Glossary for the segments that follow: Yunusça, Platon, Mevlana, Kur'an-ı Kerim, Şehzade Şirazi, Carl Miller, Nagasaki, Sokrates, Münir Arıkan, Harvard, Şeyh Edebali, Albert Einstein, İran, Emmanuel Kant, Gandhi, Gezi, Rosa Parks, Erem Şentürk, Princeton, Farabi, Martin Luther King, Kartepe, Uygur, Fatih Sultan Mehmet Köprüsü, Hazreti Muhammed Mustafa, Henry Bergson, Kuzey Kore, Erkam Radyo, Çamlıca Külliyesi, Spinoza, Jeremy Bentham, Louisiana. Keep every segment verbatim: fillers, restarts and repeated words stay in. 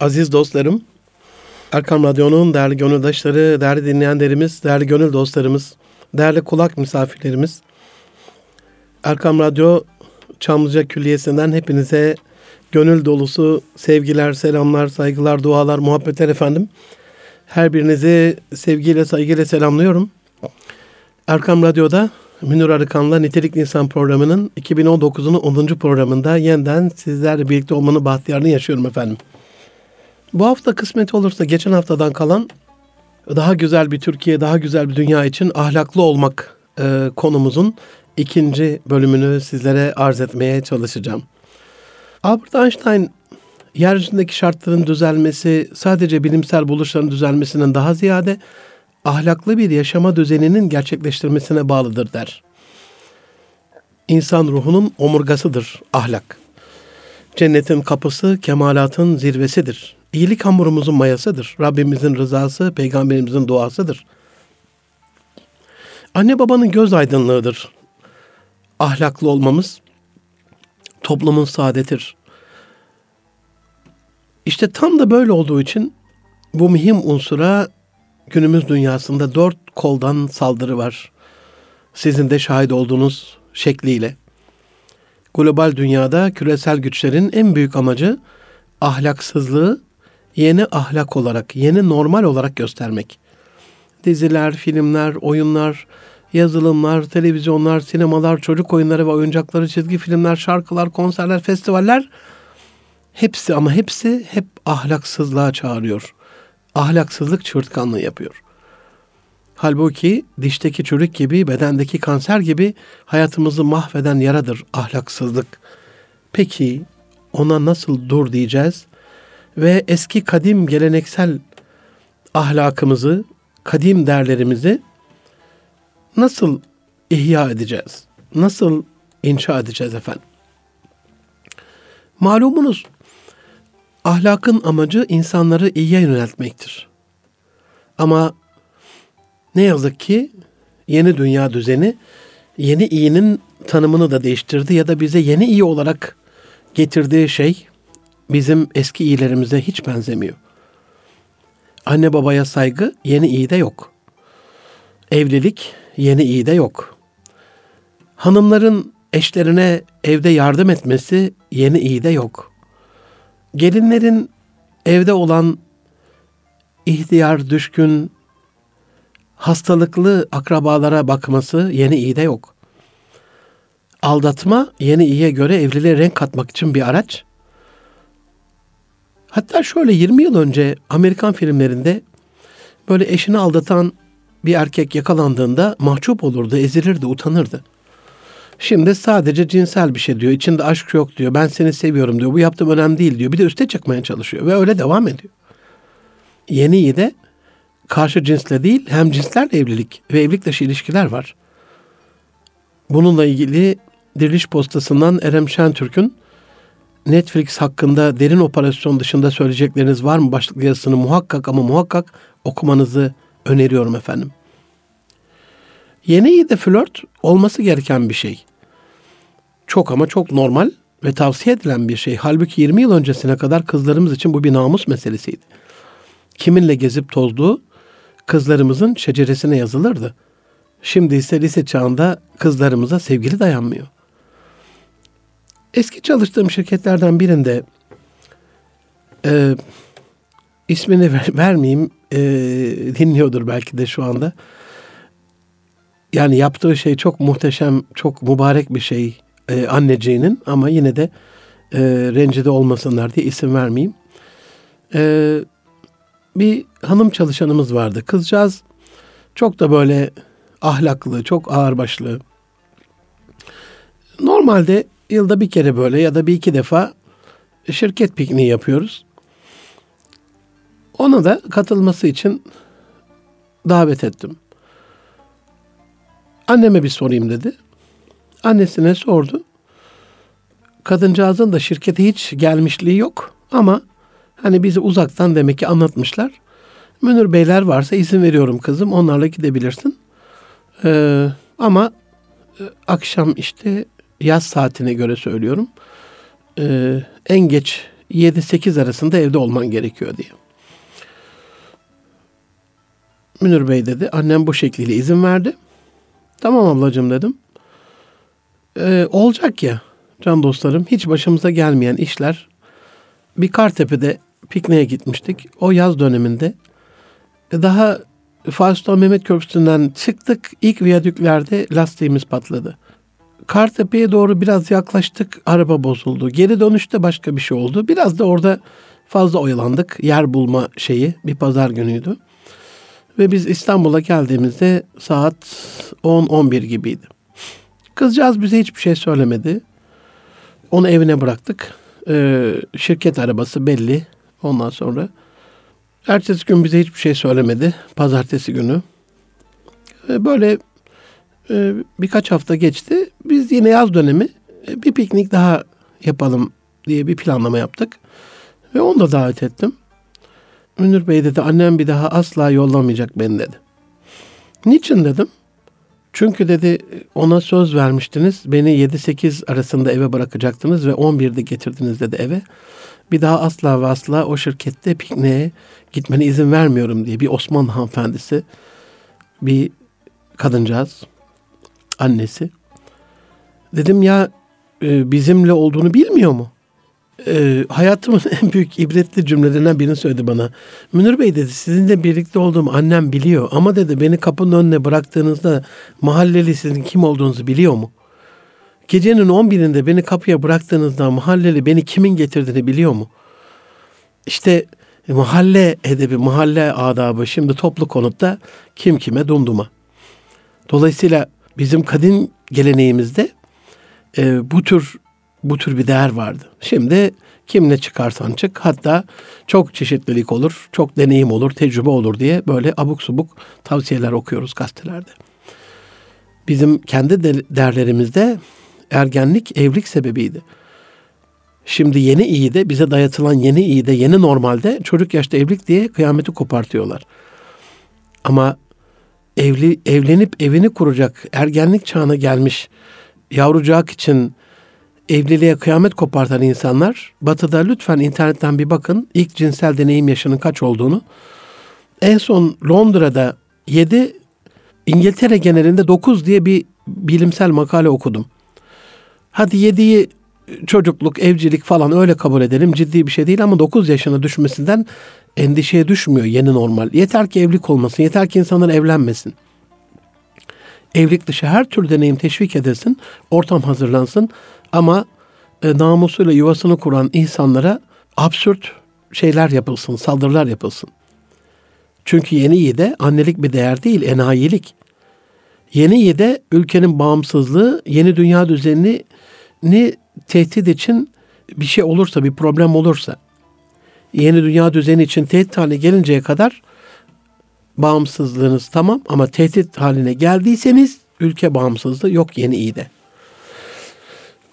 Aziz dostlarım, Erkam Radyo'nun değerli gönüldaşları, değerli dinleyenlerimiz, değerli gönül dostlarımız, değerli kulak misafirlerimiz, Erkam Radyo Çamlıca Külliyesi'nden hepinize gönül dolusu sevgiler, selamlar, saygılar, dualar, muhabbetler efendim. Her birinizi sevgiyle, saygıyla selamlıyorum. Erkam Radyo'da Münir Arıkan'la Nitelikli İnsan programının iki bin on dokuzun onuncu programında yeniden sizlerle birlikte olmanın bahtiyarını yaşıyorum efendim. Bu hafta kısmet olursa geçen haftadan kalan daha güzel bir Türkiye, daha güzel bir dünya için ahlaklı olmak e, konumuzun ikinci bölümünü sizlere arz etmeye çalışacağım. Albert Einstein, yeryüzündeki şartların düzelmesi sadece bilimsel buluşların düzelmesinden daha ziyade ahlaklı bir yaşama düzeninin gerçekleştirmesine bağlıdır der. İnsan ruhunun omurgasıdır ahlak. Cennetin kapısı kemalatın zirvesidir. İyilik hamurumuzun mayasıdır. Rabbimizin rızası, peygamberimizin duasıdır. Anne babanın göz aydınlığıdır. Ahlaklı olmamız toplumun saadetidir. İşte tam da böyle olduğu için bu mühim unsura günümüz dünyasında dört koldan saldırı var. Sizin de şahit olduğunuz şekliyle. Global dünyada küresel güçlerin en büyük amacı ahlaksızlığı yeni ahlak olarak, yeni normal olarak göstermek. Diziler, filmler, oyunlar, yazılımlar, televizyonlar, sinemalar, çocuk oyunları ve oyuncakları, çizgi filmler, şarkılar, konserler, festivaller hepsi ama hepsi hep ahlaksızlığa çağırıyor. Ahlaksızlık çırtkanlığı yapıyor. Halbuki dişteki çürük gibi, bedendeki kanser gibi hayatımızı mahveden yaradır ahlaksızlık. Peki ona nasıl dur diyeceğiz? Ve eski kadim geleneksel ahlakımızı, kadim değerlerimizi nasıl ihya edeceğiz? Nasıl inşa edeceğiz efendim? Malumunuz, ahlakın amacı insanları iyiye yöneltmektir. Ama ne yazık ki yeni dünya düzeni yeni iyinin tanımını da değiştirdi ya da bize yeni iyi olarak getirdiği şey bizim eski iyilerimize hiç benzemiyor. Anne babaya saygı yeni iyide yok. Evlilik yeni iyide yok. Hanımların eşlerine evde yardım etmesi yeni iyide yok. Gelinlerin evde olan ihtiyar, düşkün, hastalıklı akrabalara bakması yeni iyide yok. Aldatma yeni iyiye göre evliliğe renk katmak için bir araç. Hatta şöyle yirmi yıl önce Amerikan filmlerinde böyle eşini aldatan bir erkek yakalandığında mahcup olurdu, ezilirdi, utanırdı. Şimdi sadece cinsel bir şey diyor, içinde aşk yok diyor, ben seni seviyorum diyor, bu yaptığım önemli değil diyor. Bir de üste çıkmaya çalışıyor ve öyle devam ediyor. Yeni iyi de karşı cinsle değil, hem cinslerle evlilik ve evlilik dışı ilişkiler var. Bununla ilgili Diriliş Postası'ndan Erem Şentürk'ün Netflix hakkında derin operasyon dışında söyleyecekleriniz var mı başlıklı yazısını muhakkak ama muhakkak okumanızı öneriyorum efendim. Yeni iyi de flört olması gereken bir şey. Çok ama çok normal ve tavsiye edilen bir şey. Halbuki yirmi yıl öncesine kadar kızlarımız için bu bir namus meselesiydi. Kiminle gezip tozduğu kızlarımızın şeceresine yazılırdı. Şimdi ise lise çağında kızlarımıza sevgili dayanmıyor. Eski çalıştığım şirketlerden birinde e, ismini ver, vermeyeyim e, dinliyordur belki de şu anda. Yani yaptığı şey çok muhteşem, çok mübarek bir şey e, anneciğinin ama yine de e, rencide olmasınlar diye isim vermeyeyim. E, bir hanım çalışanımız vardı. Kızcağız çok da böyle ahlaklı, çok ağırbaşlı. Normalde yılda bir kere böyle ya da bir iki defa şirket pikniği yapıyoruz. Ona da katılması için davet ettim. Anneme bir sorayım dedi. Annesine sordu. Kadıncağızın da şirkete hiç gelmişliği yok ama hani bizi uzaktan demek ki anlatmışlar. Münir Beyler varsa izin veriyorum kızım, onlarla gidebilirsin. Ee, ama akşam işte yaz saatine göre söylüyorum. Ee, en geç yedi sekiz arasında evde olman gerekiyor diye. Münir Bey dedi, annem bu şekliyle izin verdi. Tamam ablacığım dedim. Ee, olacak ya can dostlarım, hiç başımıza gelmeyen işler. Bir Kartepe'de pikniğe gitmiştik. O yaz döneminde daha Fatih Sultan Mehmet Köprüsü'nden çıktık. İlk viyadüklerde lastiğimiz patladı. Kartepe'ye doğru biraz yaklaştık. Araba bozuldu. Geri dönüşte başka bir şey oldu. Biraz da orada fazla oyalandık. Yer bulma şeyi, bir pazar günüydü. Ve biz İstanbul'a geldiğimizde saat on on bir gibiydi. Kızcağız bize hiçbir şey söylemedi. Onu evine bıraktık. Ee, şirket arabası belli. Ondan sonra ertesi gün bize hiçbir şey söylemedi. Pazartesi günü. Ee, böyle e, birkaç hafta geçti. Biz yine yaz dönemi e, bir piknik daha yapalım diye bir planlama yaptık. Ve onu da davet ettim. Münir Bey dedi, annem bir daha asla yollamayacak beni dedi. Niçin dedim. Çünkü dedi, ona söz vermiştiniz. Beni yedi sekiz arasında eve bırakacaktınız ve on birde getirdiniz dedi eve. Bir daha asla ve asla o şirkette pikniğe gitmene izin vermiyorum diye bir Osmanlı hanımefendisi, bir kadıncağız, annesi. Dedim ya, bizimle olduğunu bilmiyor mu? E, hayatımın en büyük ibretli cümlelerinden birini söyledi bana. Münir Bey dedi, sizinle birlikte olduğumu annem biliyor ama dedi, beni kapının önüne bıraktığınızda mahalleli sizin kim olduğunuzu biliyor mu? Gecenin on birinde beni kapıya bıraktığınızda mahalleli beni kimin getirdiğini biliyor mu? İşte mahalle edebi, mahalle adabı şimdi toplu konutta kim kime dumduma. Dolayısıyla bizim kadim geleneğimizde e, bu tür Bu tür bir değer vardı. Şimdi kimle çıkarsan çık, hatta çok çeşitlilik olur, çok deneyim olur, tecrübe olur diye böyle abuk subuk tavsiyeler okuyoruz gazetelerde. Bizim kendi değerlerimizde ergenlik evlilik sebebiydi. Şimdi yeni iyide, bize dayatılan yeni iyide, yeni normalde çocuk yaşta evlilik diye kıyameti kopartıyorlar. Ama evli, evlenip evini kuracak ergenlik çağına gelmiş yavrucak için evliliğe kıyamet kopartan insanlar, Batı'da lütfen internetten bir bakın ilk cinsel deneyim yaşının kaç olduğunu. En son Londra'da yedi, İngiltere genelinde dokuz diye bir bilimsel makale okudum. Hadi yediyi çocukluk, evcilik falan öyle kabul edelim, ciddi bir şey değil, ama dokuz yaşına düşmesinden endişeye düşmüyor yeni normal. Yeter ki evlilik olmasın, yeter ki insanlar evlenmesin. Evlilik dışı her tür deneyim teşvik edilsin, ortam hazırlansın. Ama e, namusuyla yuvasını kuran insanlara absürt şeyler yapılsın, saldırılar yapılsın. Çünkü yeni yide annelik bir değer değil, enayilik. Yeni yide ülkenin bağımsızlığı, yeni dünya düzenini tehdit için bir şey olursa, bir problem olursa, yeni dünya düzeni için tehdit haline gelinceye kadar bağımsızlığınız tamam, ama tehdit haline geldiyseniz ülke bağımsızlığı yok yeni yide.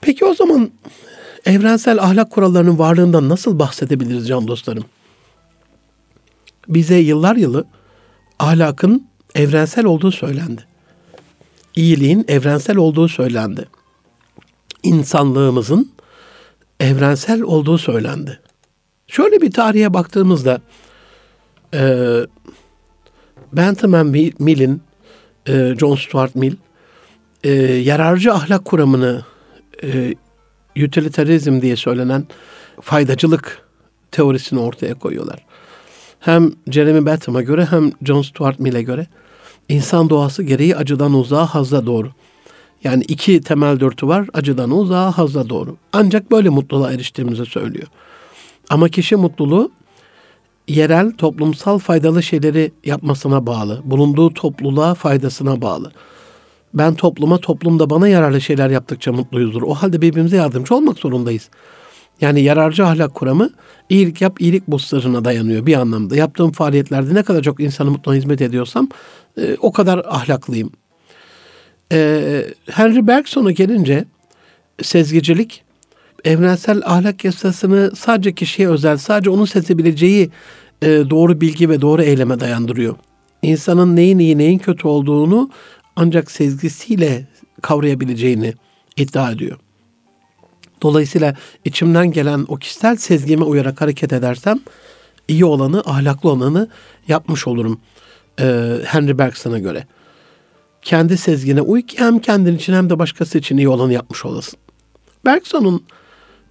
Peki o zaman evrensel ahlak kurallarının varlığından nasıl bahsedebiliriz can dostlarım? Bize yıllar yılı ahlakın evrensel olduğu söylendi. İyiliğin evrensel olduğu söylendi. İnsanlığımızın evrensel olduğu söylendi. Şöyle bir tarihe baktığımızda e, Bentham ve Mill'in, e, John Stuart Mill, e, yararcı ahlak kuramını E, utilitarizm diye söylenen faydacılık teorisini ortaya koyuyorlar. Hem Jeremy Bentham'a göre hem John Stuart Mill'e göre insan doğası gereği acıdan uzağa hazza doğru. Yani iki temel dürtü var, acıdan uzağa hazza doğru. Ancak böyle mutluluğa eriştiğimizi söylüyor. Ama kişi mutluluğu yerel, toplumsal faydalı şeyleri yapmasına bağlı. Bulunduğu topluluğa faydasına bağlı. Ben topluma, toplumda bana yararlı şeyler yaptıkça mutluyuzdur. O halde birbirimize yardımcı olmak zorundayız. Yani yararcı ahlak kuramı iyilik yap, iyilik bu sırrına dayanıyor bir anlamda. Yaptığım faaliyetlerde ne kadar çok insanı mutluluğa hizmet ediyorsam e, o kadar ahlaklıyım. E, Henry Bergson'a gelince sezgicilik, evrensel ahlak yasasını sadece kişiye özel, sadece onun sezebileceği e, doğru bilgi ve doğru eyleme dayandırıyor. İnsanın neyin iyi, neyin kötü olduğunu ancak sezgisiyle kavrayabileceğini iddia ediyor. Dolayısıyla içimden gelen o kişisel sezgime uyarak hareket edersem iyi olanı, ahlaklı olanı yapmış olurum ee, Henry Bergson'a göre. Kendi sezgine uy ki hem kendin için hem de başkası için iyi olanı yapmış olasın. Bergson'un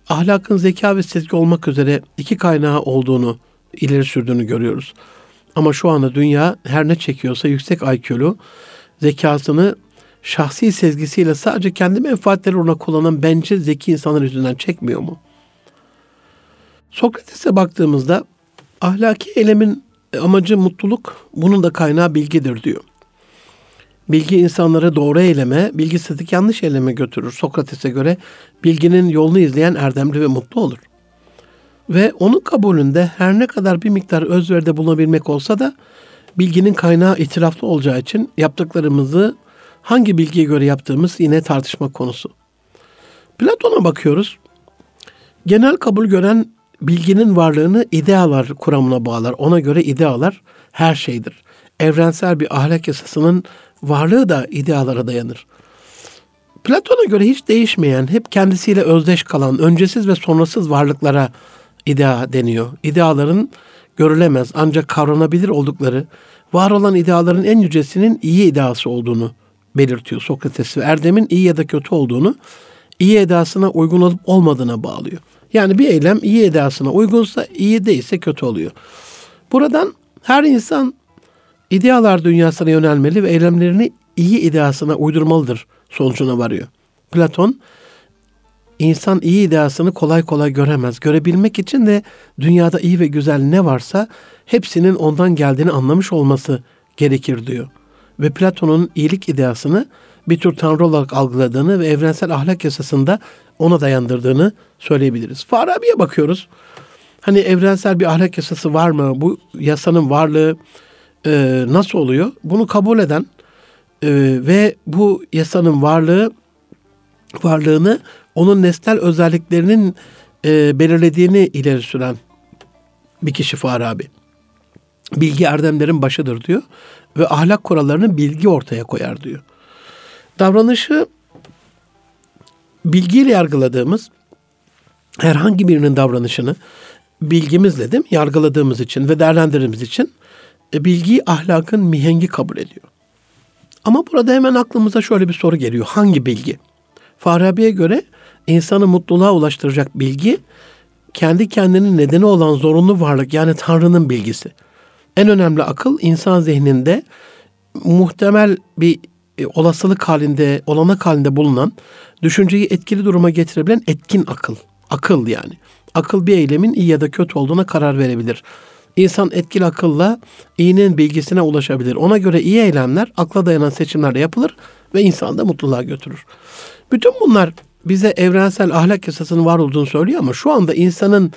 ahlakın zeka ve sezgi olmak üzere iki kaynağı olduğunu ileri sürdüğünü görüyoruz. Ama şu anda dünya her ne çekiyorsa yüksek I Q'lu, zekasını şahsi sezgisiyle sadece kendi menfaatleri uğruna kullanan bencil zeki insanlar yüzünden çekmiyor mu? Sokrates'e baktığımızda ahlaki eylemin amacı mutluluk, bunun da kaynağı bilgidir diyor. Bilgi insanları doğru eyleme, bilgisizlik yanlış eyleme götürür. Sokrates'e göre bilginin yolunu izleyen erdemli ve mutlu olur. Ve onun kabulünde her ne kadar bir miktar özveride bulunabilmek olsa da bilginin kaynağı itiraflı olacağı için yaptıklarımızı hangi bilgiye göre yaptığımız yine tartışma konusu. Platon'a bakıyoruz. Genel kabul gören bilginin varlığını idealar kuramına bağlar. Ona göre idealar her şeydir. Evrensel bir ahlak yasasının varlığı da idealara dayanır. Platon'a göre hiç değişmeyen, hep kendisiyle özdeş kalan, öncesiz ve sonrasız varlıklara idea deniyor. İdeaların görülemez ancak kavranabilir oldukları, var olan ideaların en yücesinin iyi ideası olduğunu belirtiyor Sokrates ve erdemin iyi ya da kötü olduğunu, iyi edasına uygun olup olmadığına bağlıyor. Yani bir eylem iyi edasına uygunsa, iyi değilse kötü oluyor. Buradan her insan idealar dünyasına yönelmeli ve eylemlerini iyi ideasına uydurmalıdır sonucuna varıyor. Platon, insan iyi ideasını kolay kolay göremez. Görebilmek için de dünyada iyi ve güzel ne varsa hepsinin ondan geldiğini anlamış olması gerekir diyor. Ve Platon'un iyilik ideasını bir tür tanrı olarak algıladığını ve evrensel ahlak yasasında ona dayandırdığını söyleyebiliriz. Farabi'ye bakıyoruz. Hani evrensel bir ahlak yasası var mı? Bu yasanın varlığı e, nasıl oluyor? Bunu kabul eden e, ve bu yasanın varlığı varlığını onun nesnel özelliklerinin e, belirlediğini ileri süren bir kişi Farabi. Bilgi erdemlerin başıdır diyor ve ahlak kurallarını bilgi ortaya koyar diyor. Davranışı bilgiyle yargıladığımız herhangi birinin davranışını bilgimizle değil mi? Yargıladığımız için ve değerlendirdiğimiz için e, bilgiyi ahlakın mihengi kabul ediyor. Ama burada hemen aklımıza şöyle bir soru geliyor. Hangi bilgi? Farabi'ye göre insanı mutluluğa ulaştıracak bilgi kendi kendinin nedeni olan zorunlu varlık yani Tanrı'nın bilgisi. En önemli akıl insan zihninde muhtemel bir e, olasılık halinde, olanak halinde bulunan, düşünceyi etkili duruma getirebilen etkin akıl. Akıl yani. Akıl bir eylemin iyi ya da kötü olduğuna karar verebilir. İnsan etkili akılla iyinin bilgisine ulaşabilir. Ona göre iyi eylemler akla dayanan seçimlerle yapılır ve insanı da mutluluğa götürür. Bütün bunlar bize evrensel ahlak yasasının var olduğunu söylüyor ama şu anda insanın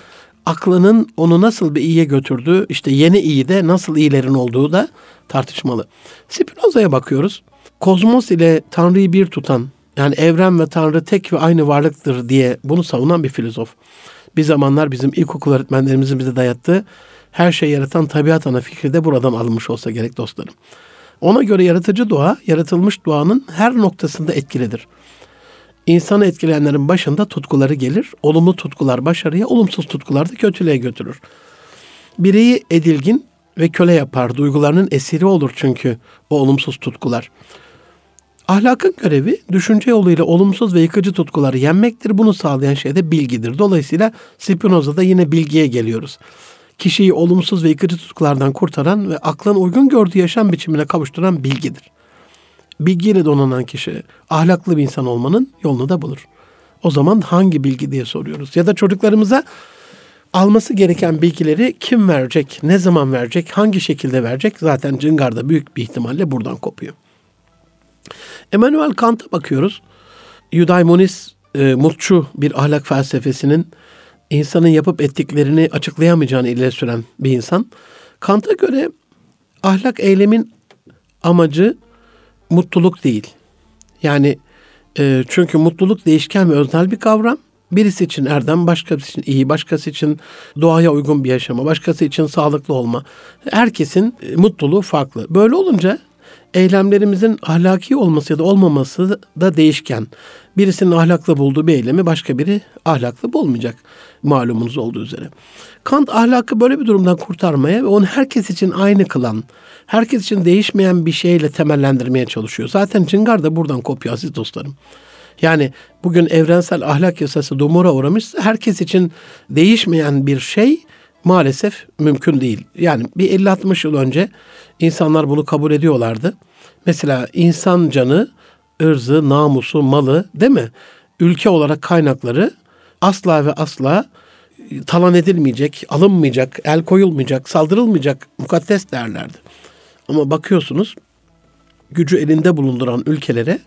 aklının onu nasıl bir iyiye götürdüğü, işte yeni iyi de nasıl iyilerin olduğu da tartışmalı. Spinoza'ya bakıyoruz. Kozmos ile Tanrı'yı bir tutan, yani evren ve Tanrı tek ve aynı varlıktır diye bunu savunan bir filozof. Bir zamanlar bizim ilkokul öğretmenlerimizin bize dayattığı her şeyi yaratan tabiat ana fikri de buradan alınmış olsa gerek dostlarım. Ona göre yaratıcı doğa, yaratılmış doğanın her noktasında etkilidir. İnsanı etkileyenlerin başında tutkuları gelir. Olumlu tutkular başarıya, olumsuz tutkular da kötülüğe götürür. Bireyi edilgin ve köle yapar. Duygularının esiri olur çünkü o olumsuz tutkular. Ahlakın görevi düşünce yoluyla olumsuz ve yıkıcı tutkuları yenmektir. Bunu sağlayan şey de bilgidir. Dolayısıyla Spinoza'da yine bilgiye geliyoruz. Kişiyi olumsuz ve yıkıcı tutkulardan kurtaran ve aklın uygun gördüğü yaşam biçimine kavuşturan bilgidir. Bilgiyle donanan kişi ahlaklı bir insan olmanın yolunu da bulur. O zaman hangi bilgi diye soruyoruz. Ya da çocuklarımıza alması gereken bilgileri kim verecek, ne zaman verecek, hangi şekilde verecek? Zaten cıngarda büyük bir ihtimalle buradan kopuyor. Emmanuel Kant'a bakıyoruz. Yudaimonist, e, mutçu bir ahlak felsefesinin insanın yapıp ettiklerini açıklayamayacağını ileri süren bir insan. Kant'a göre ahlak eylemin amacı mutluluk değil. Yani e, çünkü mutluluk değişken ve öznel bir kavram. Birisi için erdem, başkası için iyi, başkası için doğaya uygun bir yaşama, başkası için sağlıklı olma. Herkesin e, mutluluğu farklı. Böyle olunca eylemlerimizin ahlaki olması ya da olmaması da değişken. Birisinin ahlakla bulduğu bir eylemi başka biri ahlakla bulmayacak, malumunuz olduğu üzere. Kant ahlakı böyle bir durumdan kurtarmaya ve onu herkes için aynı kılan, herkes için değişmeyen bir şeyle temellendirmeye çalışıyor. Zaten Çıngar da buradan kopuyor aziz dostlarım. Yani bugün evrensel ahlak yasası dumura uğramışsa herkes için değişmeyen bir şey maalesef mümkün değil. Yani bir elli altmış yıl önce insanlar bunu kabul ediyorlardı. Mesela insan canı, ırzı, namusu, malı, değil mi? Ülke olarak kaynakları asla ve asla talan edilmeyecek, alınmayacak, el koyulmayacak, saldırılmayacak mukaddes derlerdi. Ama bakıyorsunuz gücü elinde bulunduran ülkelere,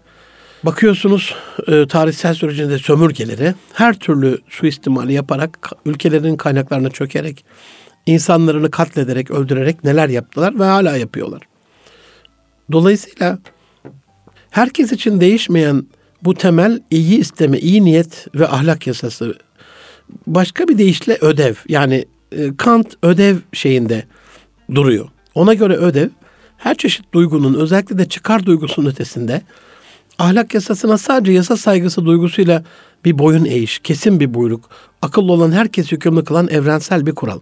bakıyorsunuz e, tarihsel sürecinde sömürgelere, her türlü suistimali yaparak, ülkelerinin kaynaklarına çökerek, insanlarını katlederek, öldürerek neler yaptılar ve hala yapıyorlar. Dolayısıyla herkes için değişmeyen bu temel iyi isteme, iyi niyet ve ahlak yasası, başka bir deyişle ödev. Yani e, Kant ödev şeyinde duruyor. Ona göre ödev her çeşit duygunun, özellikle de çıkar duygusunun ötesinde, ahlak yasasına sadece yasa saygısı duygusuyla bir boyun eğiş, kesin bir buyruk, akıllı olan herkes hükümlü kılan evrensel bir kural.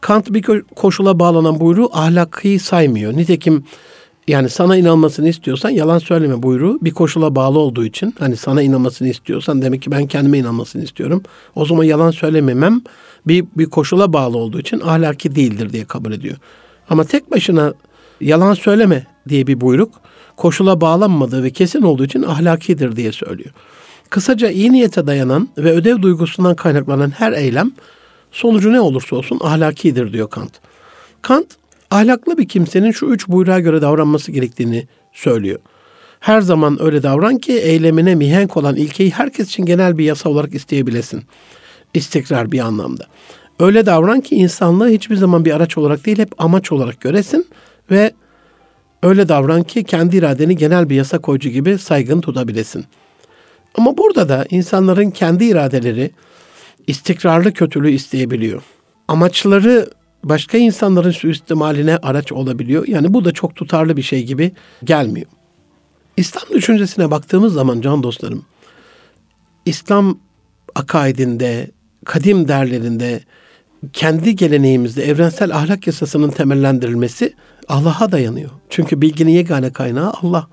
Kant bir koşula bağlanan buyruğu ahlaki saymıyor. Nitekim yani sana inanmasını istiyorsan yalan söyleme buyruğu bir koşula bağlı olduğu için, hani sana inanmasını istiyorsan demek ki ben kendime inanmasını istiyorum. O zaman yalan söylememem bir, bir koşula bağlı olduğu için ahlaki değildir diye kabul ediyor. Ama tek başına yalan söyleme diye bir buyruk koşula bağlanmadığı ve kesin olduğu için ahlakidir diye söylüyor. Kısaca iyi niyete dayanan ve ödev duygusundan kaynaklanan her eylem sonucu ne olursa olsun ahlakidir diyor Kant. Kant ahlaklı bir kimsenin şu üç buyruğa göre davranması gerektiğini söylüyor. Her zaman öyle davran ki eylemine mihenk olan ilkeyi herkes için genel bir yasa olarak isteyebilesin. İstikrar bir anlamda. Öyle davran ki insanlığı hiçbir zaman bir araç olarak değil hep amaç olarak göresin ve öyle davran ki kendi iradeni genel bir yasa koyucu gibi saygın tutabilesin. Ama burada da insanların kendi iradeleri istikrarlı kötülüğü isteyebiliyor. Amaçları başka insanların suistimaline araç olabiliyor. Yani bu da çok tutarlı bir şey gibi gelmiyor. İslam düşüncesine baktığımız zaman can dostlarım, İslam akaidinde, kadim değerlerinde, kendi geleneğimizde evrensel ahlak yasasının temellendirilmesi Allah'a dayanıyor. Çünkü bilginin yegane kaynağı Allah.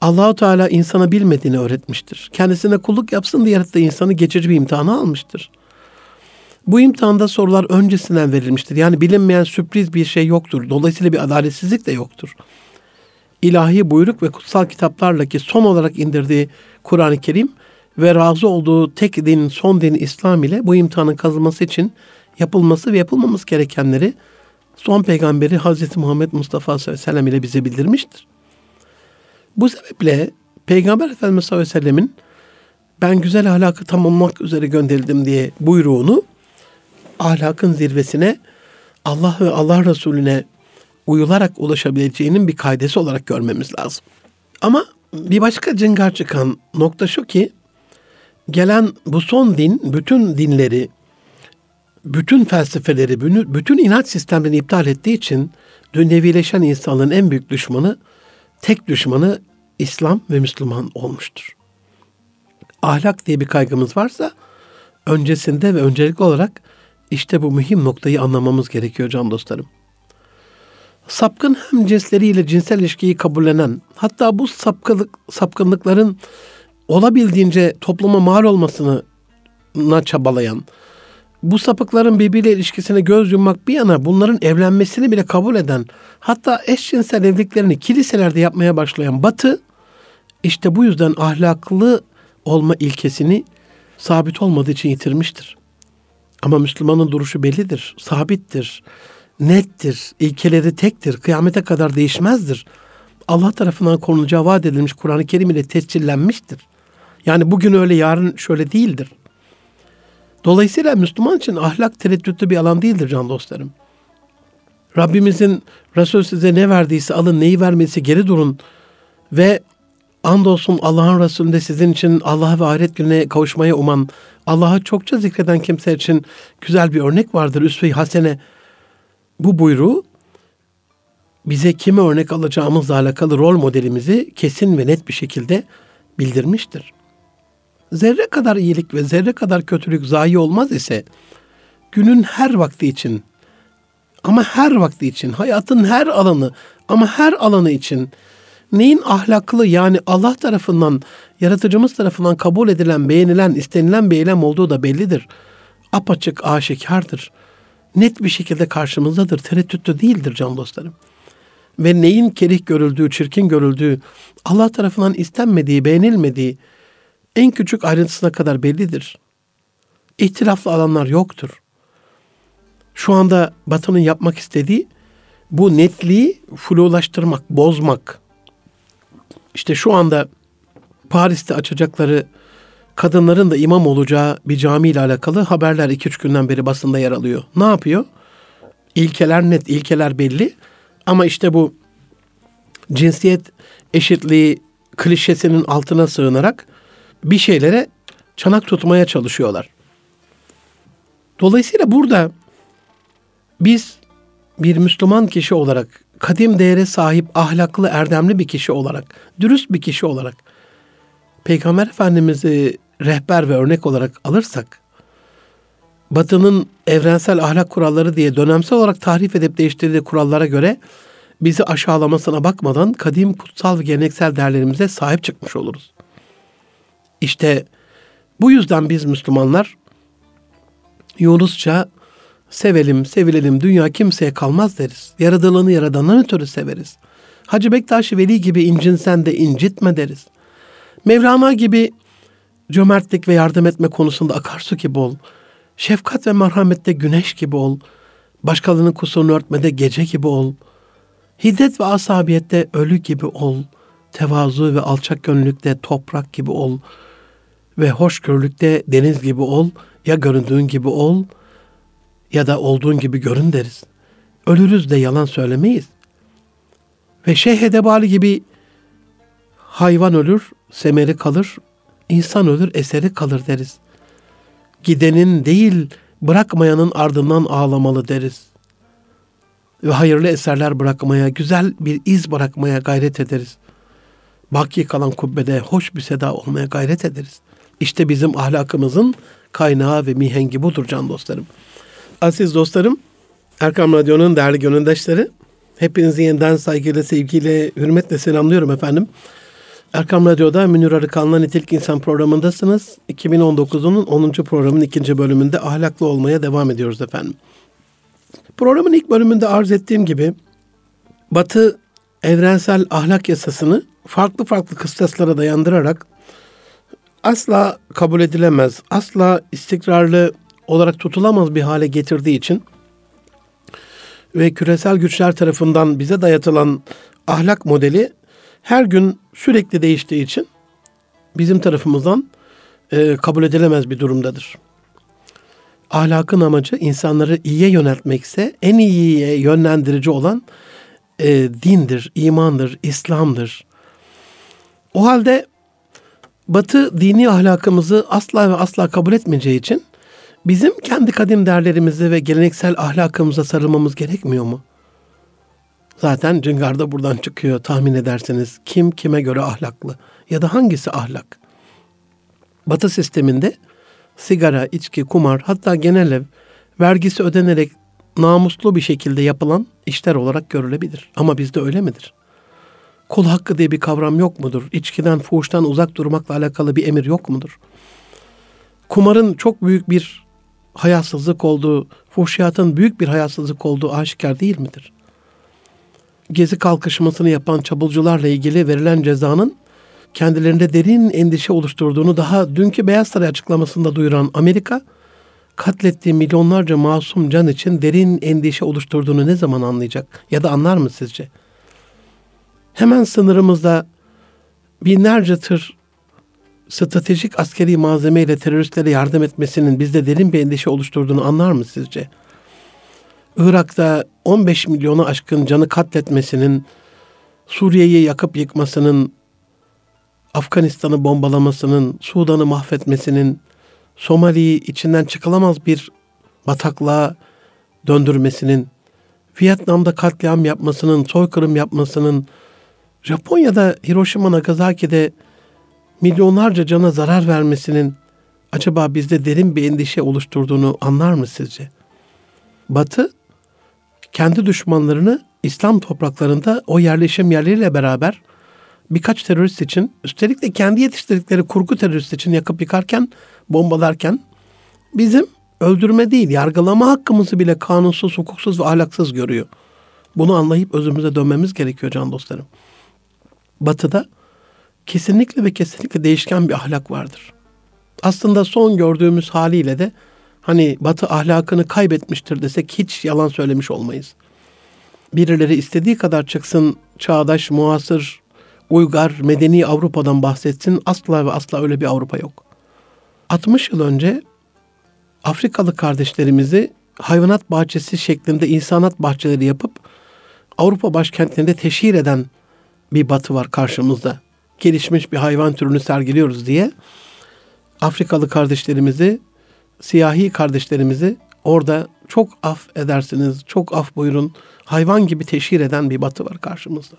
Allah-u Teala insana bilmediğini öğretmiştir. Kendisine kulluk yapsın diye yarattı insanı geçici bir imtihana almıştır. Bu imtihanda sorular öncesinden verilmiştir. Yani bilinmeyen sürpriz bir şey yoktur. Dolayısıyla bir adaletsizlik de yoktur. İlahi buyruk ve kutsal kitaplarla ki son olarak indirdiği Kur'an-ı Kerim ve razı olduğu tek din, son din İslam ile bu imtihanın kazılması için yapılması ve yapılmaması gerekenleri son peygamberi Hazreti Muhammed Mustafa sallallahu aleyhi ve sellem ile bize bildirmiştir. Bu sebeple Peygamber Efendimiz sallallahu aleyhi ve sellemin ben güzel ahlakı tamamlamak üzere gönderildim diye buyruğunu ahlakın zirvesine Allah ve Allah Resulüne uyularak ulaşabileceğinin bir kaidesi olarak görmemiz lazım. Ama bir başka cıngar çıkan nokta şu ki gelen bu son din bütün dinleri, bütün felsefeleri, bütün inanç sistemlerini iptal ettiği için dünyevileşen insanlığın en büyük düşmanı, tek düşmanı İslam ve Müslüman olmuştur. Ahlak diye bir kaygımız varsa öncesinde ve öncelikli olarak işte bu mühim noktayı anlamamız gerekiyor can dostlarım. Sapkın hemcinsleriyle cinsel ilişkiyi kabullenen, hatta bu sapkınlık, sapkınlıkların olabildiğince topluma mal olmasına çabalayan, bu sapıkların birbiriyle ilişkisine göz yummak bir yana bunların evlenmesini bile kabul eden, hatta eşcinsel evliliklerini kiliselerde yapmaya başlayan Batı, işte bu yüzden ahlaklı olma ilkesini sabit olmadığı için yitirmiştir. Ama Müslümanın duruşu bellidir, sabittir, nettir, ilkeleri tektir, kıyamete kadar değişmezdir. Allah tarafından korunacağı vaat edilmiş Kur'an-ı Kerim ile tescillenmiştir. Yani bugün öyle, yarın şöyle değildir. Dolayısıyla Müslüman için ahlak tereddütlü bir alan değildir can dostlarım. Rabbimizin Resulü size ne verdiyse alın, neyi vermediyse geri durun ve andolsun Allah'ın Resulü'nde sizin için Allah'a ve ahiret gününe kavuşmayı uman, Allah'a çokça zikreden kimse için güzel bir örnek vardır, üsve-i hasene. Bu buyruğu bize kimi örnek alacağımızla alakalı rol modelimizi kesin ve net bir şekilde bildirmiştir. Zerre kadar iyilik ve zerre kadar kötülük zayi olmaz ise günün her vakti için ama her vakti için, hayatın her alanı ama her alanı için neyin ahlaklı yani Allah tarafından, yaratıcımız tarafından kabul edilen, beğenilen, istenilen bir eylem olduğu da bellidir. Apaçık, aşikardır. Net bir şekilde karşımızdadır. Tereddütlü değildir can dostlarım. Ve neyin kerih görüldüğü, çirkin görüldüğü, Allah tarafından istenmediği, beğenilmediği en küçük ayrıntısına kadar bellidir. İhtilaflı alanlar yoktur. Şu anda Batı'nın yapmak istediği bu netliği flulaştırmak, bozmak. İşte şu anda Paris'te açacakları, kadınların da imam olacağı bir cami ile alakalı haberler iki üç günden beri basında yer alıyor. Ne yapıyor? İlkeler net, ilkeler belli. Ama işte bu cinsiyet eşitliği klişesinin altına sığınarak bir şeylere çanak tutmaya çalışıyorlar. Dolayısıyla burada biz bir Müslüman kişi olarak, kadim değere sahip, ahlaklı, erdemli bir kişi olarak, dürüst bir kişi olarak, Peygamber Efendimiz'i rehber ve örnek olarak alırsak, Batı'nın evrensel ahlak kuralları diye dönemsel olarak tahrif edip değiştirdiği kurallara göre bizi aşağılamasına bakmadan kadim, kutsal ve geleneksel değerlerimize sahip çıkmış oluruz. İşte bu yüzden biz Müslümanlar Yunusça sevelim, sevilelim, dünya kimseye kalmaz deriz. Yaradılanı yaradandan ötürü severiz. Hacı Bektaş Veli gibi incinsen de incitme deriz. Mevlana gibi cömertlik ve yardım etme konusunda akarsu gibi ol. Şefkat ve merhamette güneş gibi ol. Başkalarının kusurunu örtmede gece gibi ol. Hiddet ve asabiyette ölü gibi ol. Tevazu ve alçakgönüllükte toprak gibi ol. Ve hoşgörülükte deniz gibi ol. Ya göründüğün gibi ol ya da olduğun gibi görün deriz. Ölürüz de yalan söylemeyiz. Ve Şeyh Edebali gibi hayvan ölür, semeri kalır, insan ölür, eseri kalır deriz. Gidenin değil, bırakmayanın ardından ağlamalı deriz. Ve hayırlı eserler bırakmaya, güzel bir iz bırakmaya gayret ederiz. Baki kalan kubbede hoş bir seda olmaya gayret ederiz. İşte bizim ahlakımızın kaynağı ve mihengi budur can dostlarım. Aziz dostlarım, Erkam Radyo'nun değerli gönüldaşları, hepinizi yeniden saygıyla, sevgiyle, hürmetle selamlıyorum efendim. Erkam Radyo'da Münir Arıkan'la Nitelikli İnsan programındasınız. iki bin on dokuzun onuncu programın ikinci bölümünde ahlaklı olmaya devam ediyoruz efendim. Programın ilk bölümünde arz ettiğim gibi Batı evrensel ahlak yasasını farklı farklı kıstaslara dayandırarak asla kabul edilemez, asla istikrarlı olarak tutulamaz bir hale getirdiği için ve küresel güçler tarafından bize dayatılan ahlak modeli her gün sürekli değiştiği için bizim tarafımızdan e, kabul edilemez bir durumdadır. Ahlakın amacı insanları iyiye yöneltmekse en iyiye yönlendirici olan e, dindir, imandır, İslam'dır. O halde Batı dini ahlakımızı asla ve asla kabul etmeyeceği için bizim kendi kadim değerlerimizi ve geleneksel ahlakımıza sarılmamız gerekmiyor mu? Zaten cıngarda buradan çıkıyor tahmin ederseniz. Kim kime göre ahlaklı ya da hangisi ahlak? Batı sisteminde sigara, içki, kumar hatta genel ev vergisi ödenerek namuslu bir şekilde yapılan işler olarak görülebilir. Ama bizde öyle midir? Kul hakkı diye bir kavram yok mudur? İçkiden, fuhuştan uzak durmakla alakalı bir emir yok mudur? Kumarın çok büyük bir hayasızlık olduğu, fuhşiyatın büyük bir hayasızlık olduğu aşikar değil midir? Gezi kalkışmasını yapan çapulcularla ilgili verilen cezanın kendilerinde derin endişe oluşturduğunu daha dünkü Beyaz Saray açıklamasında duyuran Amerika, katlettiği milyonlarca masum can için derin endişe oluşturduğunu ne zaman anlayacak ya da anlar mı sizce? Hemen sınırımızda binlerce tır stratejik askeri malzemeyle teröristlere yardım etmesinin bizde derin bir endişe oluşturduğunu anlar mı sizce? Irak'ta on beş milyonu aşkın canı katletmesinin, Suriye'yi yakıp yıkmasının, Afganistan'ı bombalamasının, Sudan'ı mahvetmesinin, Somali'yi içinden çıkılamaz bir bataklığa döndürmesinin Vietnam'da katliam yapmasının, soykırım yapmasının, Japonya'da Hiroşima Nagasaki'de milyonlarca cana zarar vermesinin acaba bizde derin bir endişe oluşturduğunu anlar mı sizce? Batı, kendi düşmanlarını İslam topraklarında o yerleşim yerleriyle beraber birkaç terörist için, üstelik de kendi yetiştirdikleri kurgu terörist için yakıp yıkarken, bombalarken, bizim öldürme değil, yargılama hakkımızı bile kanunsuz, hukuksuz ve ahlaksız görüyor. Bunu anlayıp özümüze dönmemiz gerekiyor can dostlarım. Batı'da kesinlikle ve kesinlikle değişken bir ahlak vardır. Aslında son gördüğümüz haliyle de hani Batı ahlakını kaybetmiştir desek hiç yalan söylemiş olmayız. Birileri istediği kadar çıksın, çağdaş, muasır, uygar, medeni Avrupa'dan bahsetsin, asla ve asla öyle bir Avrupa yok. altmış yıl önce Afrikalı kardeşlerimizi hayvanat bahçesi şeklinde insanat bahçeleri yapıp Avrupa başkentlerinde teşhir eden bir Batı var karşımızda. Gelişmiş bir hayvan türünü sergiliyoruz diye Afrikalı kardeşlerimizi, siyahi kardeşlerimizi orada çok af edersiniz, çok af buyurun, hayvan gibi teşhir eden bir Batı var karşımızda.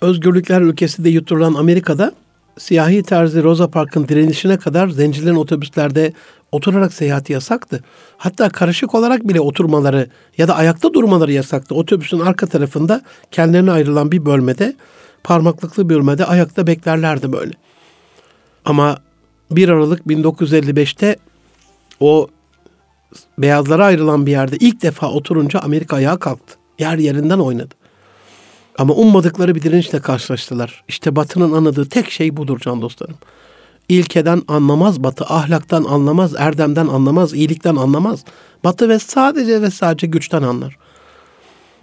Özgürlükler ülkesi de yutulan Amerika'da siyahi terzi Rosa Parks'ın direnişine kadar zencilerin otobüslerde oturarak seyahati yasaktı. Hatta karışık olarak bile oturmaları ya da ayakta durmaları yasaktı. Otobüsün arka tarafında kendilerine ayrılan bir bölmede, parmaklıklı bölmede ayakta beklerlerdi böyle. Ama bir Aralık bin dokuz yüz elli beşte o beyazlara ayrılan bir yerde ilk defa oturunca Amerika ayağa kalktı. Yer yerinden oynadı. Ama ummadıkları bir dirençle karşılaştılar. İşte Batı'nın anladığı tek şey budur can dostlarım. İlkeden anlamaz Batı, ahlaktan anlamaz, erdemden anlamaz, iyilikten anlamaz. Batı ve sadece ve sadece güçten anlar.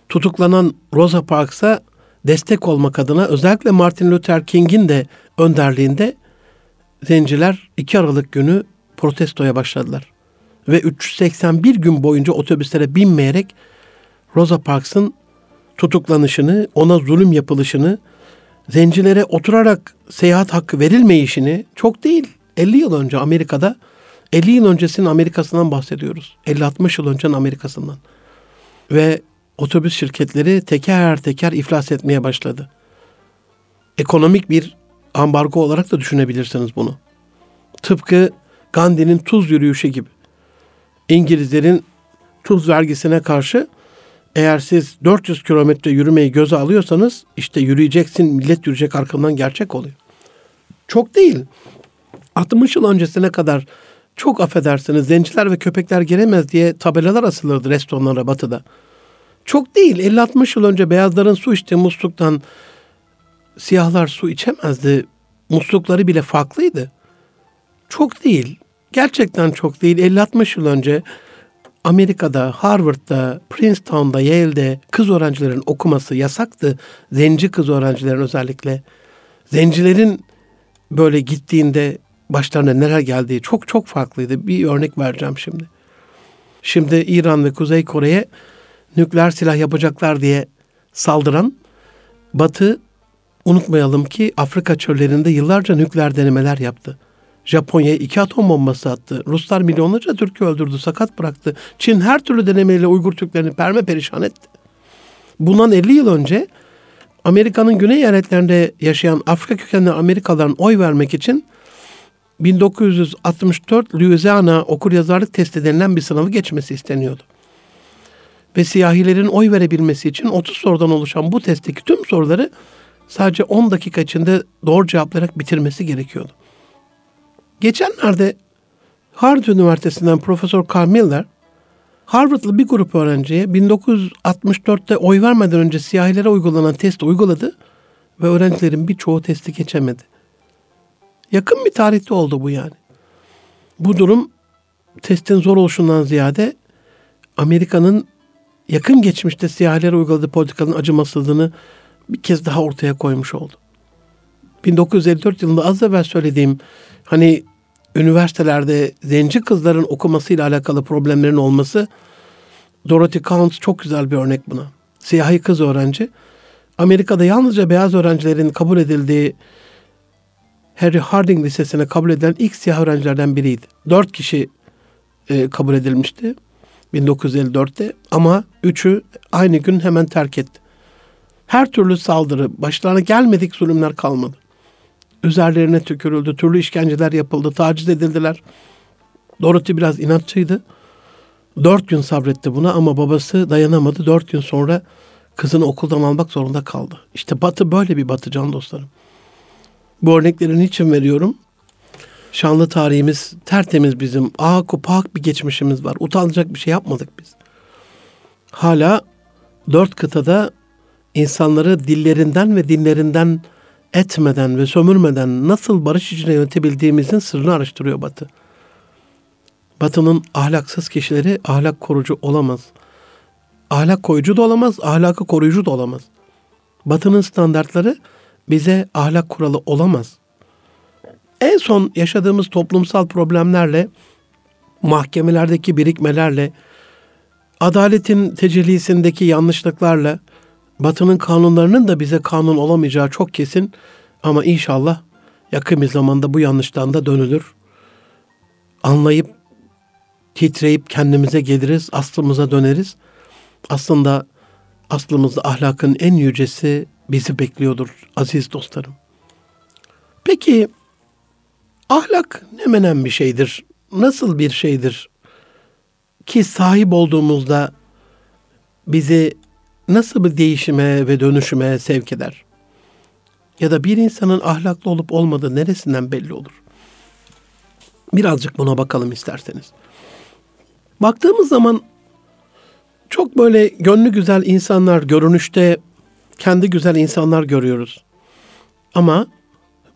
Tutuklanan Rosa Parks'a destek olmak adına özellikle Martin Luther King'in de önderliğinde zenciler iki Aralık günü protestoya başladılar. Ve üç yüz seksen bir gün boyunca otobüslere binmeyerek Rosa Parks'ın tutuklanışını, ona zulüm yapılışını, zencilere oturarak seyahat hakkı verilmeyişini, çok değil elli yıl önce Amerika'da, elli yıl öncesinin Amerika'sından bahsediyoruz. elli altmış yıl öncenin Amerika'sından. Ve otobüs şirketleri teker teker iflas etmeye başladı. Ekonomik bir ambargo olarak da düşünebilirsiniz bunu. Tıpkı Gandhi'nin tuz yürüyüşü gibi. İngilizlerin tuz vergisine karşı eğer siz dört yüz kilometre yürümeyi göze alıyorsanız işte yürüyeceksin, millet yürüyecek arkamdan gerçek oluyor. Çok değil. altmış yıl öncesine kadar çok affedersiniz zenciler ve köpekler giremez diye tabelalar asılırdı restoranlara Batı'da. Çok değil. elli altmış yıl önce beyazların su içtiği musluktan siyahlar su içemezdi. Muslukları bile farklıydı. Çok değil. Gerçekten çok değil. elli altmış yıl önce Amerika'da, Harvard'da, Princeton'da, Yale'de kız öğrencilerin okuması yasaktı. Zenci kız öğrencilerin özellikle. Zencilerin böyle gittiğinde başlarına neler geldiği çok çok farklıydı. Bir örnek vereceğim şimdi. Şimdi İran ve Kuzey Kore'ye nükleer silah yapacaklar diye saldıran Batı, unutmayalım ki Afrika çöllerinde yıllarca nükleer denemeler yaptı. Japonya'ya iki atom bombası attı. Ruslar milyonlarca Türk'ü öldürdü, sakat bıraktı. Çin her türlü denemeyle Uygur Türklerini permaperişan etti. Bundan elli yıl önce Amerika'nın güney eyaletlerinde yaşayan Afrika kökenli Amerikalıların oy vermek için bin dokuz yüz altmış dört Louisiana okuryazarlık testi denilen bir sınavı geçmesi isteniyordu. Ve siyahilerin oy verebilmesi için otuz sorudan oluşan bu testteki tüm soruları sadece on dakika içinde doğru cevaplayarak bitirmesi gerekiyordu. Geçenlerde Harvard Üniversitesi'nden Profesör Carl Miller, Harvard'lı bir grup öğrenciye bin dokuz yüz altmış dörtte oy vermeden önce siyahilere uygulanan testi uyguladı ve öğrencilerin birçoğu testi geçemedi. Yakın bir tarihte oldu bu yani. Bu durum testin zor oluşundan ziyade Amerika'nın yakın geçmişte siyahilere uyguladığı politikanın acımasızlığını bir kez daha ortaya koymuş oldu. bin dokuz yüz elli dört yılında az evvel söylediğim hani üniversitelerde zenci kızların okumasıyla alakalı problemlerin olması, Dorothy Counts çok güzel bir örnek buna. Siyahi kız öğrenci, Amerika'da yalnızca beyaz öğrencilerin kabul edildiği Harry Harding Lisesi'ne kabul edilen ilk siyah öğrencilerden biriydi. Dört kişi e, kabul edilmişti. bin dokuz yüz elli dörtte ama üçü aynı gün hemen terk etti. Her türlü saldırı, başlarına gelmedik zulümler kalmadı. Üzerlerine tükürüldü, türlü işkenceler yapıldı, taciz edildiler. Dorothy biraz inatçıydı. Dört gün sabretti buna ama babası dayanamadı. Dört gün sonra kızını okuldan almak zorunda kaldı. İşte Batı böyle bir Batı can dostlarım. Bu örnekleri niçin veriyorum? Şanlı tarihimiz tertemiz bizim. Aa kupak bir geçmişimiz var. Utanacak bir şey yapmadık biz. Hala dört kıtada insanları dillerinden ve dinlerinden etmeden ve sömürmeden nasıl barış içine yönetebildiğimizin sırrını araştırıyor Batı. Batı'nın ahlaksız kişileri ahlak korucu olamaz. Ahlak koyucu da olamaz, ahlakı koruyucu da olamaz. Batı'nın standartları bize ahlak kuralı olamaz. En son yaşadığımız toplumsal problemlerle, mahkemelerdeki birikmelerle, adaletin tecellisindeki yanlışlıklarla, Batı'nın kanunlarının da bize kanun olamayacağı çok kesin ama inşallah yakın bir zamanda bu yanlıştan da dönülür. Anlayıp, titreyip kendimize geliriz, aslımıza döneriz. Aslında aslımızda ahlakın en yücesi bizi bekliyordur aziz dostlarım. Peki ahlak ne menen bir şeydir? Nasıl bir şeydir? Ki sahip olduğumuzda bizi nasıl bir değişime ve dönüşüme sevk eder? Ya da bir insanın ahlaklı olup olmadığı neresinden belli olur? Birazcık buna bakalım isterseniz. Baktığımız zaman çok böyle gönlü güzel insanlar, görünüşte kendi güzel insanlar görüyoruz. Ama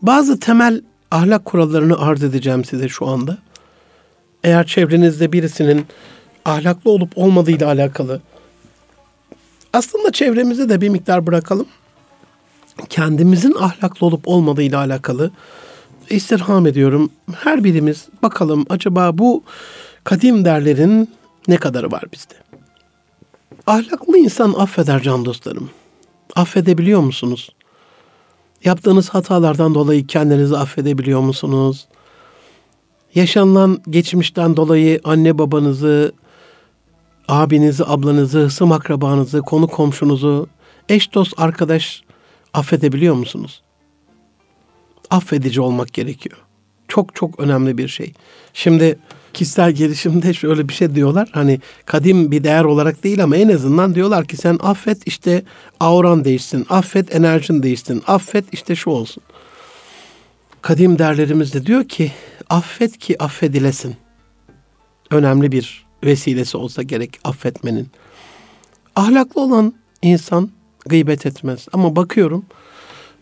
bazı temel ahlak kurallarını arz edeceğim size şu anda. Eğer çevrenizde birisinin ahlaklı olup olmadığıyla alakalı, aslında çevremizi de bir miktar bırakalım. Kendimizin ahlaklı olup olmadığıyla alakalı istirham ediyorum. Her birimiz bakalım acaba bu kadim değerlerin ne kadarı var bizde? Ahlaklı insan affeder can dostlarım. Affedebiliyor musunuz? Yaptığınız hatalardan dolayı kendinizi affedebiliyor musunuz? Yaşanılan geçmişten dolayı anne babanızı, abinizi, ablanızı, hısım akrabanızı, konu komşunuzu, eş dost arkadaş affedebiliyor musunuz? Affedici olmak gerekiyor. Çok çok önemli bir şey. Şimdi kişisel gelişimde şöyle bir şey diyorlar. Hani kadim bir değer olarak değil ama en azından diyorlar ki sen affet işte auran değişsin. Affet enerjin değişsin. Affet işte şu olsun. Kadim değerlerimiz de diyor ki affet ki affedilesin. Önemli bir vesilesi olsa gerek affetmenin. Ahlaklı olan insan gıybet etmez. Ama bakıyorum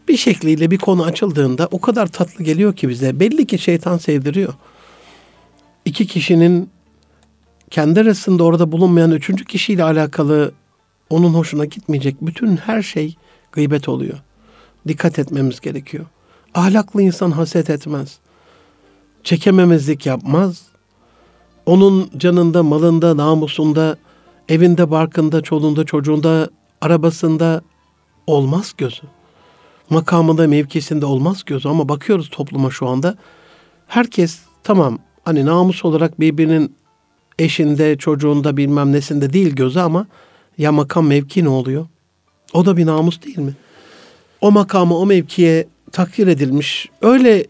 bir şekliyle bir konu açıldığında o kadar tatlı geliyor ki bize. Belli ki şeytan sevdiriyor. İki kişinin kendi arasında orada bulunmayan üçüncü kişiyle alakalı onun hoşuna gitmeyecek bütün her şey gıybet oluyor. Dikkat etmemiz gerekiyor. Ahlaklı insan haset etmez. Çekememezlik yapmaz. Onun canında, malında, namusunda, evinde, barkında, çoluğunda, çocuğunda, arabasında olmaz gözü. Makamında, mevkisinde olmaz gözü. Ama bakıyoruz topluma şu anda. Herkes tamam. Hani namus olarak birbirinin eşinde, çocuğunda bilmem nesinde değil gözü ama ya makam mevki ne oluyor? O da bir namus değil mi? O makama, o mevkiye takdir edilmiş, öyle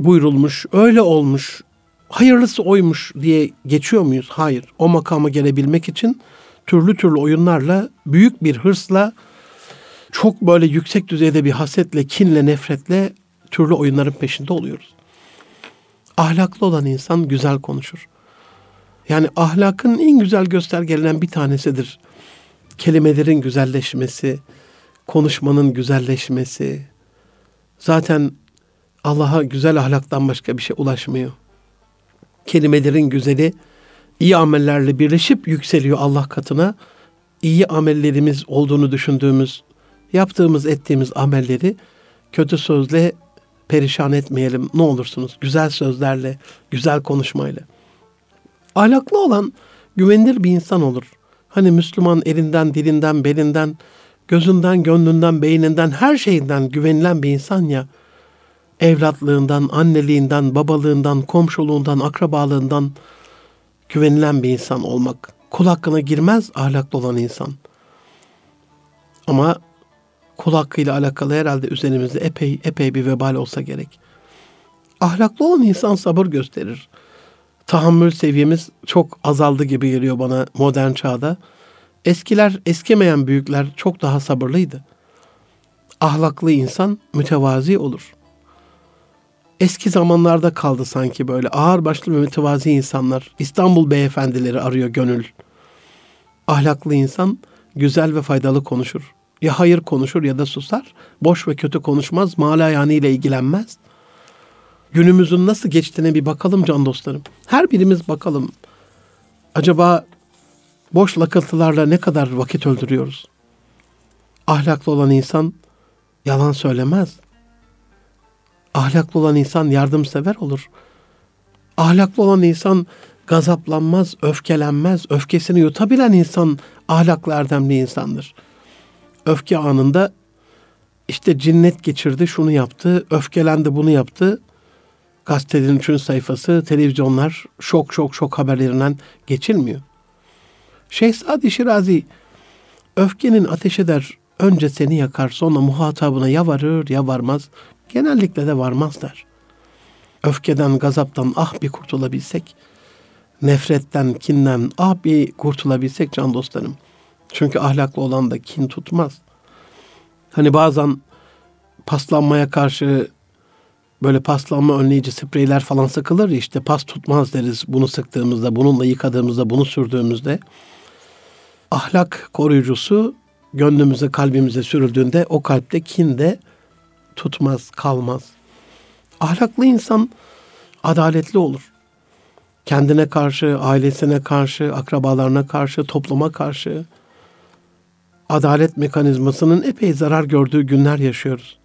buyrulmuş, öyle olmuş, hayırlısı oymuş diye geçiyor muyuz? Hayır. O makama gelebilmek için türlü türlü oyunlarla, büyük bir hırsla, çok böyle yüksek düzeyde bir hasetle, kinle, nefretle türlü oyunların peşinde oluyoruz. Ahlaklı olan insan güzel konuşur. Yani ahlakın en güzel göstergelerinden bir tanesidir. Kelimelerin güzelleşmesi, konuşmanın güzelleşmesi. Zaten Allah'a güzel ahlaktan başka bir şey ulaşmıyor. Kelimelerin güzeli iyi amellerle birleşip yükseliyor Allah katına. İyi amellerimiz olduğunu düşündüğümüz, yaptığımız, ettiğimiz amelleri kötü sözle perişan etmeyelim ne olursunuz. Güzel sözlerle, güzel konuşmayla. Ahlaklı olan güvenilir bir insan olur. Hani Müslüman elinden, dilinden, belinden, gözünden, gönlünden, beyninden, her şeyinden güvenilen bir insan ya. Evlatlığından, anneliğinden, babalığından, komşuluğundan, akrabalığından güvenilen bir insan olmak kul hakkına girmez ahlaklı olan insan. Ama kul hakkıyla alakalı herhalde üzerimizde epey epey bir vebal olsa gerek. Ahlaklı olan insan sabır gösterir. Tahammül seviyemiz çok azaldı gibi geliyor bana modern çağda. Eskiler, eskimeyen büyükler çok daha sabırlıydı. Ahlaklı insan mütevazi olur. Eski zamanlarda kaldı sanki böyle ağırbaşlı ve mütevazi insanlar. İstanbul beyefendileri arıyor gönül. Ahlaklı insan güzel ve faydalı konuşur. Ya hayır konuşur ya da susar. Boş ve kötü konuşmaz. Malayani ile ilgilenmez. Günümüzün nasıl geçtiğine bir bakalım can dostlarım. Her birimiz bakalım. Acaba boş lakırtılarla ne kadar vakit öldürüyoruz? Ahlaklı olan insan yalan söylemez. Ahlaklı olan insan yardımsever olur. Ahlaklı olan insan gazaplanmaz, öfkelenmez, öfkesini yutabilen insan ahlaklı erdemli insandır. Öfke anında işte cinnet geçirdi, şunu yaptı, öfkelendi, bunu yaptı. Gazetenin üçüncü sayfası, televizyonlar şok şok şok haberlerinden geçilmiyor. Şehzade Şirazi, öfkenin ateş eder, önce seni yakar, sonra muhatabına ya varır ya varmaz. Genellikle de varmazlar. Öfkeden, gazaptan ah bir kurtulabilsek, nefretten, kinden ah bir kurtulabilsek can dostlarım. Çünkü ahlaklı olan da kin tutmaz. Hani bazen paslanmaya karşı böyle paslanma önleyici spreyler falan sıkılır ya, işte pas tutmaz deriz bunu sıktığımızda, bununla yıkadığımızda, bunu sürdüğümüzde. Ahlak koruyucusu gönlümüze, kalbimize sürüldüğünde o kalpte kin de tutmaz, kalmaz. Ahlaklı insan adaletli olur. Kendine karşı, ailesine karşı, akrabalarına karşı, topluma karşı adalet mekanizmasının epey zarar gördüğü günler yaşıyoruz.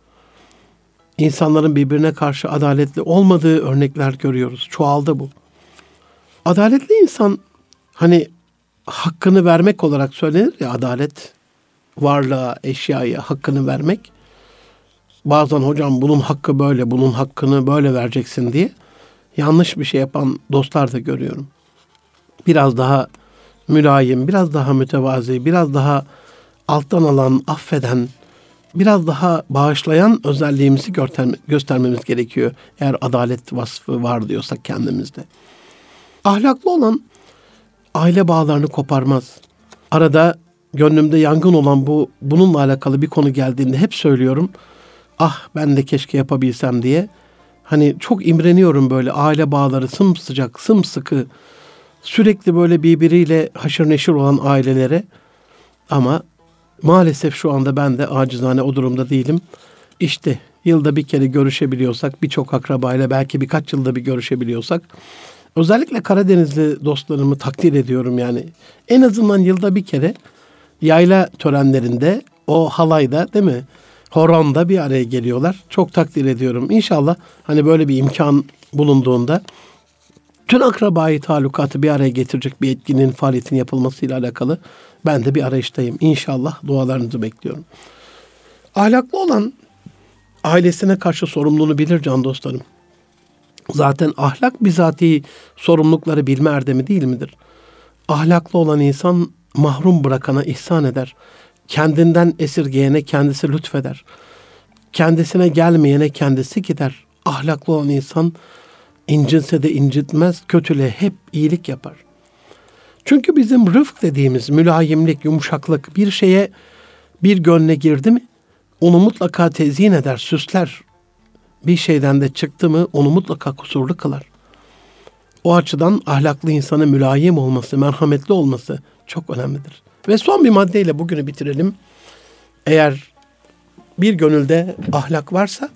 İnsanların birbirine karşı adaletli olmadığı örnekler görüyoruz. Çoğaldı bu. Adaletli insan, hani hakkını vermek olarak söylenir ya adalet, varlığa, eşyaya hakkını vermek. Bazen hocam bunun hakkı böyle, bunun hakkını böyle vereceksin diye yanlış bir şey yapan dostlar da görüyorum. Biraz daha mülayim, biraz daha mütevazi, biraz daha alttan alan, affeden, biraz daha bağışlayan özelliğimizi göstermemiz gerekiyor. Eğer adalet vasfı var diyorsak kendimizde. Ahlaklı olan aile bağlarını koparmaz. Arada gönlümde yangın olan bu, bununla alakalı bir konu geldiğinde hep söylüyorum. Ah ben de keşke yapabilsem diye. Hani çok imreniyorum böyle aile bağları sımsıcak, sımsıkı, sürekli böyle birbiriyle haşır neşir olan ailelere. Ama maalesef şu anda ben de acizane o durumda değilim. İşte yılda bir kere görüşebiliyorsak, birçok akrabayla belki birkaç yılda bir görüşebiliyorsak, özellikle Karadenizli dostlarımı takdir ediyorum yani. En azından yılda bir kere yayla törenlerinde, o halayda değil mi? Horonda bir araya geliyorlar. Çok takdir ediyorum. İnşallah hani böyle bir imkan bulunduğunda tüm akrabayı talukatı bir araya getirecek bir etkinin, faaliyetin yapılmasıyla alakalı ben de bir arayıştayım. İnşallah dualarınızı bekliyorum. Ahlaklı olan ailesine karşı sorumluluğunu bilir can dostlarım. Zaten ahlak bizatihi sorumlulukları bilme erdemi değil midir? Ahlaklı olan insan mahrum bırakana ihsan eder. Kendinden esirgeyene kendisi lütfeder. Kendisine gelmeyene kendisi gider. Ahlaklı olan insan incinse de incitmez, kötüle hep iyilik yapar. Çünkü bizim rıfk dediğimiz mülayimlik, yumuşaklık bir şeye, bir gönle girdi mi onu mutlaka tezyin eder, süsler. Bir şeyden de çıktı mı onu mutlaka kusurlu kılar. O açıdan ahlaklı insanın mülayim olması, merhametli olması çok önemlidir. Ve son bir maddeyle bugünü bitirelim. Eğer bir gönülde ahlak varsa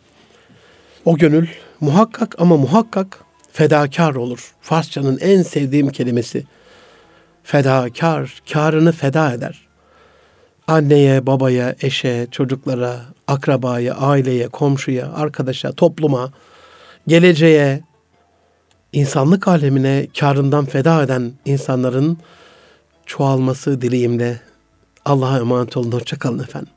o gönül muhakkak ama muhakkak fedakar olur. Farsçanın en sevdiğim kelimesi. Fedakar, karını feda eder. Anneye, babaya, eşe, çocuklara, akrabaya, aileye, komşuya, arkadaşa, topluma, geleceğe, insanlık alemine karından feda eden insanların çoğalması dileğimle Allah'a emanet olun. Hoşça kalın efendim.